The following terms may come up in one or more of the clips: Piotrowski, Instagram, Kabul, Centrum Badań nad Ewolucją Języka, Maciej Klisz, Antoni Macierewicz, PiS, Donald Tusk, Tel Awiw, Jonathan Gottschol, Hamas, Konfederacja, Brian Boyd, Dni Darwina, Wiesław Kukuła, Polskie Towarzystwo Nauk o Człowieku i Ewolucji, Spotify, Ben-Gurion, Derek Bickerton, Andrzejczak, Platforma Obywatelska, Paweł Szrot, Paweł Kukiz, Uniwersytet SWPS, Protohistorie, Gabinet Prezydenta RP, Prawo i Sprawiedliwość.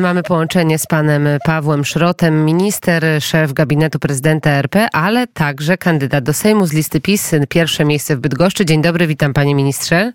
Mamy połączenie z panem Pawłem Szrotem, minister, szef gabinetu prezydenta RP, ale także kandydat do Sejmu z listy PiS, pierwsze miejsce w Bydgoszczy. Dzień dobry, witam panie ministrze.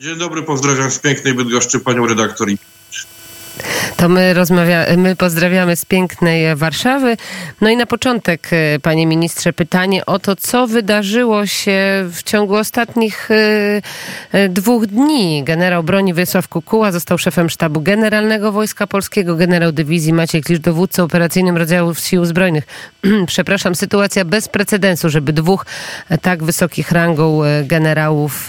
Dzień dobry, pozdrawiam z pięknej Bydgoszczy panią redaktor. To my pozdrawiamy z pięknej Warszawy. No i na początek, panie ministrze, pytanie o to, co wydarzyło się w ciągu ostatnich 2 dni. Generał broni Wiesław Kukuła został szefem Sztabu Generalnego Wojska Polskiego, generał dywizji Maciej Klisz dowódcą operacyjnym rodzajów sił zbrojnych. Przepraszam, sytuacja bez precedensu, żeby 2 tak wysokich rangą generałów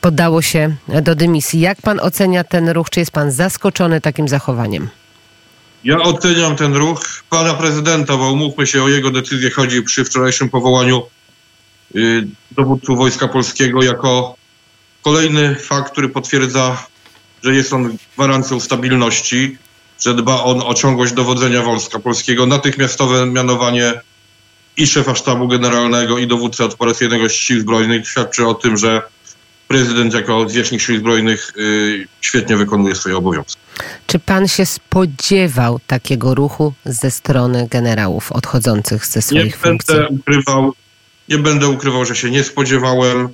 poddało się do dymisji. Jak pan ocenia ten ruch? Czy jest pan zaskoczony takim zachowaniem? Ja oceniam ten ruch pana prezydenta, bo umówmy się, o jego decyzję chodzi przy wczorajszym powołaniu dowódców Wojska Polskiego jako kolejny fakt, który potwierdza, że jest on gwarancją stabilności, że dba on o ciągłość dowodzenia Wojska Polskiego, natychmiastowe mianowanie i szefa Sztabu Generalnego i dowódcy operacyjnego Sił Zbrojnych świadczy o tym, że prezydent jako zwierzchnik Sił Zbrojnych świetnie wykonuje swoje obowiązki. Czy pan się spodziewał takiego ruchu ze strony generałów odchodzących ze swoich funkcji? Nie będę ukrywał, że się nie spodziewałem.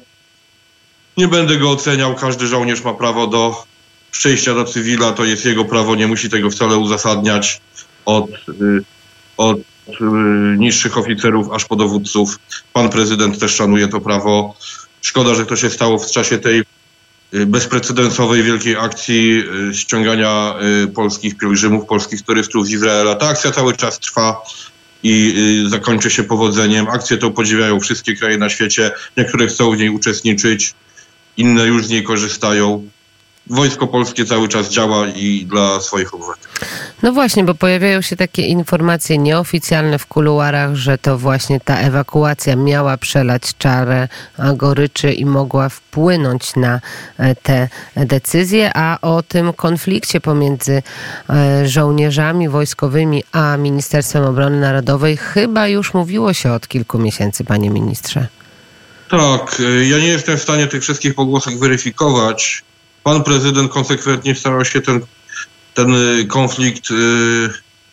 Nie będę go oceniał. Każdy żołnierz ma prawo do przejścia do cywila. To jest jego prawo. Nie musi tego wcale uzasadniać od niższych oficerów aż po dowódców. Pan prezydent też szanuje to prawo. Szkoda, że to się stało w czasie tej bezprecedensowej wielkiej akcji ściągania polskich pielgrzymów, polskich turystów z Izraela. Ta akcja cały czas trwa i zakończy się powodzeniem. Akcję tę podziwiają wszystkie kraje na świecie. Niektóre chcą w niej uczestniczyć, inne już z niej korzystają. Wojsko Polskie cały czas działa i dla swoich obywateli. No właśnie, bo pojawiają się takie informacje nieoficjalne w kuluarach, że to właśnie ta ewakuacja miała przelać czarę goryczy i mogła wpłynąć na te decyzje, a o tym konflikcie pomiędzy żołnierzami wojskowymi a Ministerstwem Obrony Narodowej chyba już mówiło się od kilku miesięcy, panie ministrze. Tak, ja nie jestem w stanie tych wszystkich pogłosek weryfikować. Pan prezydent konsekwentnie starał się ten konflikt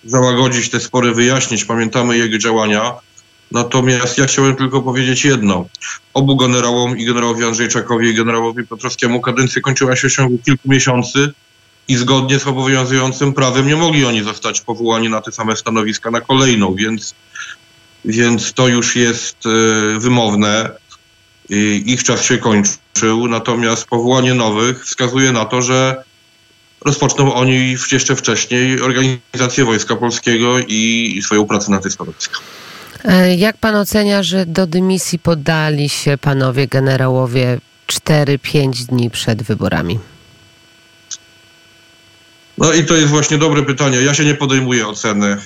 załagodzić, te spory wyjaśnić. Pamiętamy jego działania. Natomiast ja chciałem tylko powiedzieć jedno. Obu generałom, i generałowi Andrzejczakowi, i generałowi Piotrowskiemu, kadencja kończyła się w ciągu kilku miesięcy i zgodnie z obowiązującym prawem nie mogli oni zostać powołani na te same stanowiska na kolejną, więc to już jest wymowne. Ich czas się kończył, natomiast powołanie nowych wskazuje na to, że rozpoczną oni jeszcze wcześniej organizację Wojska Polskiego i swoją pracę na tych stanowiskach. Jak pan ocenia, że do dymisji podali się panowie generałowie 4-5 dni przed wyborami? No i to jest właśnie dobre pytanie. Ja się nie podejmuję oceny.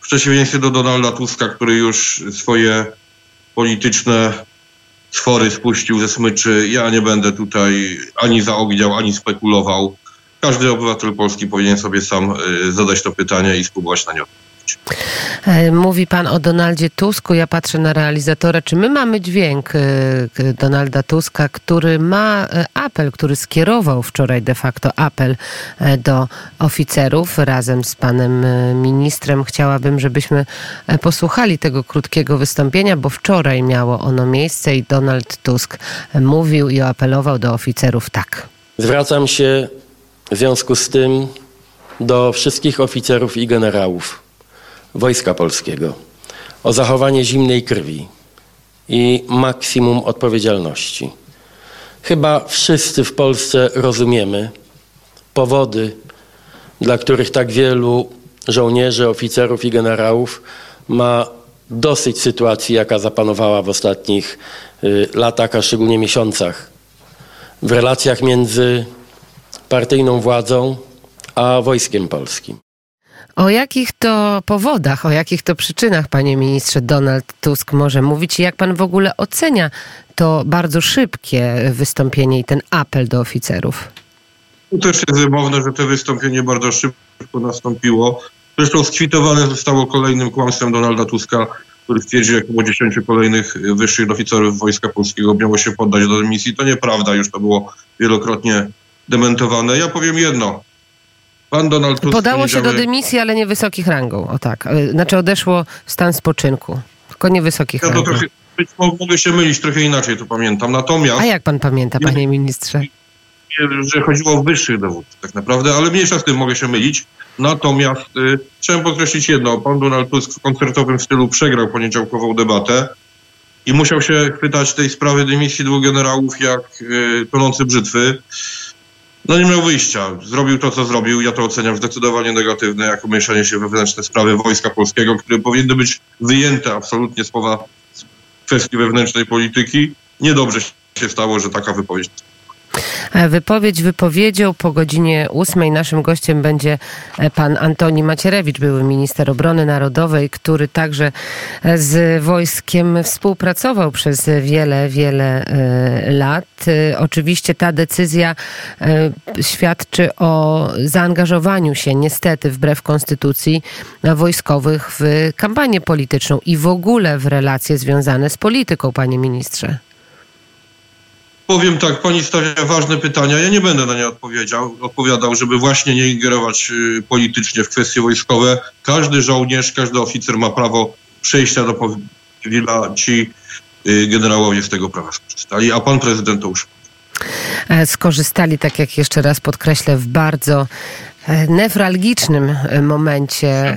W przeciwieństwie do Donalda Tuska, który już swoje polityczne stwory spuścił ze smyczy. Ja nie będę tutaj ani zaogniał, ani spekulował. Każdy obywatel Polski powinien sobie sam zadać to pytanie i spróbować na nie odpowiedzieć. Mówi pan o Donaldzie Tusku. Ja patrzę na realizatora. Czy my mamy dźwięk Donalda Tuska, który ma apel, który skierował wczoraj de facto apel do oficerów razem z panem ministrem? Chciałabym, żebyśmy posłuchali tego krótkiego wystąpienia, bo wczoraj miało ono miejsce i Donald Tusk mówił i apelował do oficerów tak. Zwracam się w związku z tym do wszystkich oficerów i generałów Wojska Polskiego o zachowanie zimnej krwi i maksimum odpowiedzialności. Chyba wszyscy w Polsce rozumiemy powody, dla których tak wielu żołnierzy, oficerów i generałów ma dosyć sytuacji, jaka zapanowała w ostatnich latach, a szczególnie miesiącach w relacjach między partyjną władzą a Wojskiem Polskim. O jakich to powodach, o jakich to przyczynach, panie ministrze, Donald Tusk może mówić i jak pan w ogóle ocenia to bardzo szybkie wystąpienie i ten apel do oficerów? To też jest wymowne, że to wystąpienie bardzo szybko nastąpiło. Zresztą skwitowane zostało kolejnym kłamstwem Donalda Tuska, który stwierdził, jak było 10 kolejnych wyższych oficerów Wojska Polskiego miało się poddać do dymisji. To nieprawda, już to było wielokrotnie dementowane. Ja powiem jedno. Pan Donald Tusk podało się do dymisji, ale nie wysokich rangą. O tak, znaczy odeszło w stan spoczynku, tylko nie wysokich rangą. To trochę, mogę się mylić, trochę inaczej to pamiętam. Natomiast... A jak pan pamięta, panie ministrze? Że chodziło o wyższych dowódców tak naprawdę, ale mniejsza z tym, mogę się mylić. Natomiast chciałem podkreślić jedno. Pan Donald Tusk w koncertowym stylu przegrał poniedziałkową debatę i musiał się chwytać tej sprawy dymisji dwóch generałów jak tonący brzytwy. No nie miał wyjścia. Zrobił to, co zrobił. Ja to oceniam zdecydowanie negatywne, jako mieszanie się wewnętrzne sprawy Wojska Polskiego, które powinny być wyjęte absolutnie spoza kwestii wewnętrznej polityki. Niedobrze się stało, że taka wypowiedź. Wypowiedź wypowiedział. Po godzinie 8 naszym gościem będzie pan Antoni Macierewicz, były minister obrony narodowej, który także z wojskiem współpracował przez wiele, wiele lat. Oczywiście ta decyzja świadczy o zaangażowaniu się, niestety wbrew konstytucji, wojskowych w kampanię polityczną i w ogóle w relacje związane z polityką, panie ministrze. Powiem tak, pani stawia ważne pytania. Ja nie będę na nie odpowiadał, żeby właśnie nie ingerować politycznie w kwestie wojskowe. Każdy żołnierz, każdy oficer ma prawo przejścia do cywila. Ci generałowie z tego prawa skorzystali, a pan prezydent to uszkodł. Skorzystali, tak jak jeszcze raz podkreślę, w bardzo newralgicznym momencie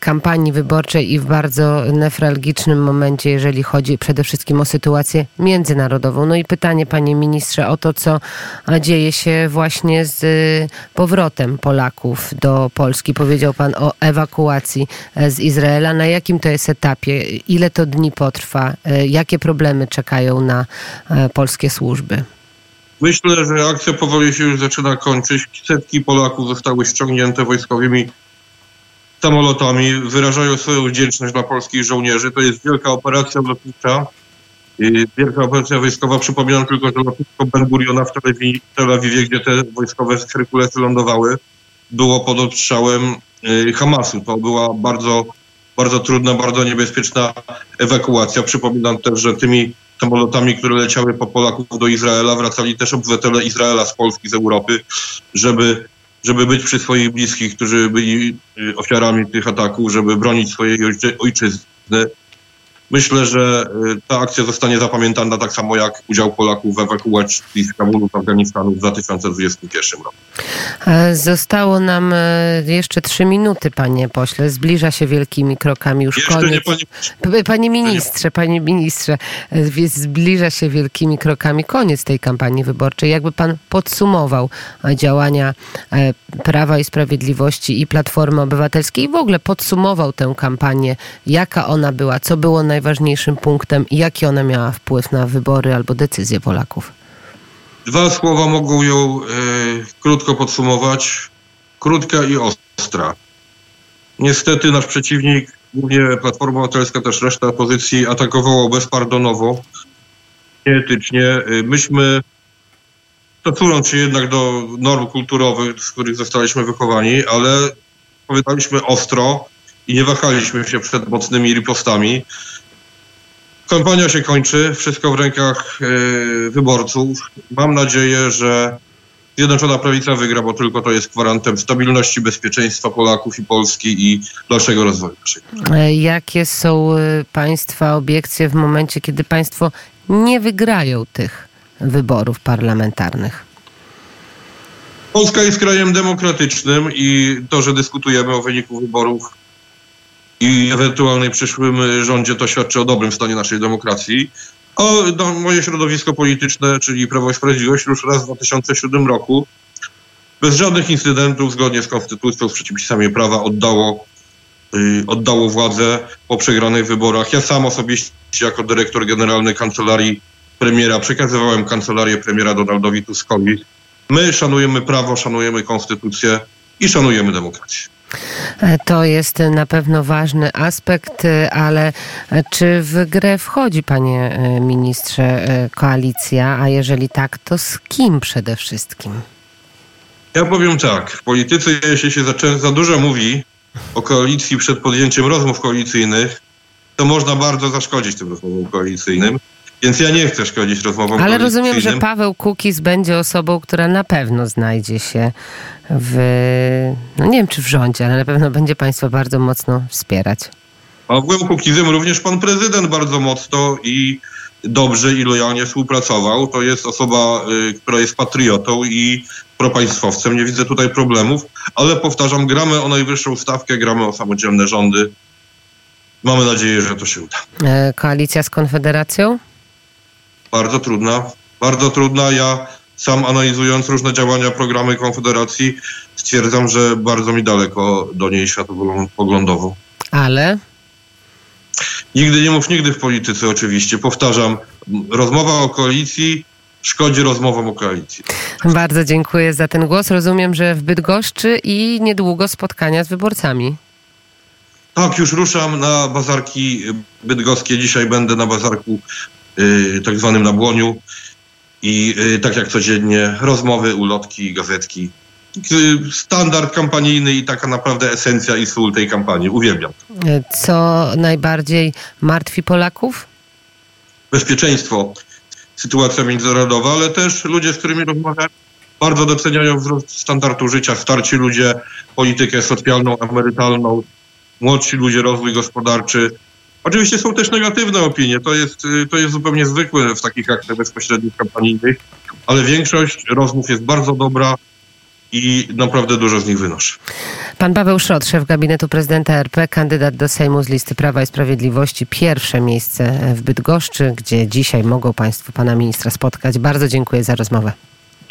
kampanii wyborczej i w bardzo newralgicznym momencie, jeżeli chodzi przede wszystkim o sytuację międzynarodową. No i pytanie, panie ministrze, o to, co dzieje się właśnie z powrotem Polaków do Polski. Powiedział pan o ewakuacji z Izraela. Na jakim to jest etapie? Ile to dni potrwa? Jakie problemy czekają na polskie służby? Myślę, że akcja powoli się już zaczyna kończyć. Setki Polaków zostały ściągnięte wojskowymi samolotami. Wyrażają swoją wdzięczność dla polskich żołnierzy. To jest wielka operacja lotnicza, wielka operacja wojskowa. Przypominam tylko, że lotnisko Ben-Guriona w Tel Awiwie, gdzie te wojskowe Herkulesy lądowały, było pod ostrzałem Hamasu. To była bardzo, bardzo trudna, bardzo niebezpieczna ewakuacja. Przypominam też, że tymi samolotami, które leciały po Polaków do Izraela, wracali też obywatele Izraela z Polski, z Europy, żeby być przy swoich bliskich, którzy byli ofiarami tych ataków, żeby bronić swojej ojczyzny. Myślę, że ta akcja zostanie zapamiętana tak samo jak udział Polaków w ewakuacji z Kabulu, z Afganistanu w 2021 roku. Zostało nam jeszcze 3 minuty, panie pośle. Zbliża się wielkimi krokami już jeszcze koniec. Panie ministrze, zbliża się wielkimi krokami koniec tej kampanii wyborczej. Jakby pan podsumował działania Prawa i Sprawiedliwości i Platformy Obywatelskiej i w ogóle podsumował tę kampanię, jaka ona była, co było najważniejszym punktem i jaki ona miała wpływ na wybory albo decyzje Polaków? 2 słowa mogą ją krótko podsumować. Krótka i ostra. Niestety nasz przeciwnik, głównie Platforma Obywatelska, też reszta opozycji, atakowało bezpardonowo, nieetycznie. Myśmy, stosując się jednak do norm kulturowych, z których zostaliśmy wychowani, ale odpowiadaliśmy ostro i nie wahaliśmy się przed mocnymi ripostami. Kampania się kończy, wszystko w rękach wyborców. Mam nadzieję, że Zjednoczona Prawica wygra, bo tylko to jest gwarantem stabilności, bezpieczeństwa Polaków i Polski i dalszego rozwoju. Jakie są państwa obiekcje w momencie, kiedy państwo nie wygrają tych wyborów parlamentarnych? Polska jest krajem demokratycznym i to, że dyskutujemy o wyniku wyborów i ewentualnej przyszłym rządzie, to świadczy o dobrym stanie naszej demokracji. Moje środowisko polityczne, czyli Prawo i Sprawiedliwość, już raz w 2007 roku bez żadnych incydentów, zgodnie z konstytucją, z przepisami prawa oddało władzę po przegranych wyborach. Ja sam osobiście jako dyrektor generalny kancelarii premiera przekazywałem kancelarię premiera Donaldowi Tuskowi. My szanujemy prawo, szanujemy konstytucję i szanujemy demokrację. To jest na pewno ważny aspekt, ale czy w grę wchodzi, panie ministrze, koalicja, a jeżeli tak, to z kim przede wszystkim? Ja powiem tak, w polityce, jeśli się za dużo mówi o koalicji przed podjęciem rozmów koalicyjnych, to można bardzo zaszkodzić tym rozmowom koalicyjnym. Więc ja nie chcę szkodzić rozmowom. Ale rozumiem, że Paweł Kukiz będzie osobą, która na pewno znajdzie się w, no nie wiem czy w rządzie, ale na pewno będzie państwa bardzo mocno wspierać. Pawłem Kukizem również pan prezydent bardzo mocno i dobrze i lojalnie współpracował. To jest osoba, która jest patriotą i propaństwowcem. Nie widzę tutaj problemów, ale powtarzam, gramy o najwyższą stawkę, gramy o samodzielne rządy. Mamy nadzieję, że to się uda. Koalicja z Konfederacją? Bardzo trudna. Bardzo trudna. Ja sam analizując różne działania, programy Konfederacji stwierdzam, że bardzo mi daleko do niej światopoglądowo. Ale? Nigdy nie mów nigdy w polityce oczywiście. Powtarzam, rozmowa o koalicji szkodzi rozmowom o koalicji. Bardzo dziękuję za ten głos. Rozumiem, że w Bydgoszczy i niedługo spotkania z wyborcami. Tak, już ruszam na bazarki bydgoskie. Dzisiaj będę na bazarku tak zwanym na Błoniu i tak jak codziennie rozmowy, ulotki, gazetki. Standard kampanijny i taka naprawdę esencja i sól tej kampanii. Uwielbiam. Co najbardziej martwi Polaków? Bezpieczeństwo, sytuacja międzynarodowa, ale też ludzie, z którymi rozmawiam, bardzo doceniają wzrost standardu życia. Starci ludzie, politykę socjalną, emerytalną, młodsi ludzie, rozwój gospodarczy. Oczywiście są też negatywne opinie, to jest zupełnie zwykłe w takich akcjach bezpośrednich kampanijnych, ale większość rozmów jest bardzo dobra i naprawdę dużo z nich wynoszę. Pan Paweł Szrot, szef gabinetu prezydenta RP, kandydat do Sejmu z listy Prawa i Sprawiedliwości. Pierwsze miejsce w Bydgoszczy, gdzie dzisiaj mogą państwo pana ministra spotkać. Bardzo dziękuję za rozmowę.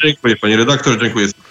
Dziękuję pani redaktor, dziękuję.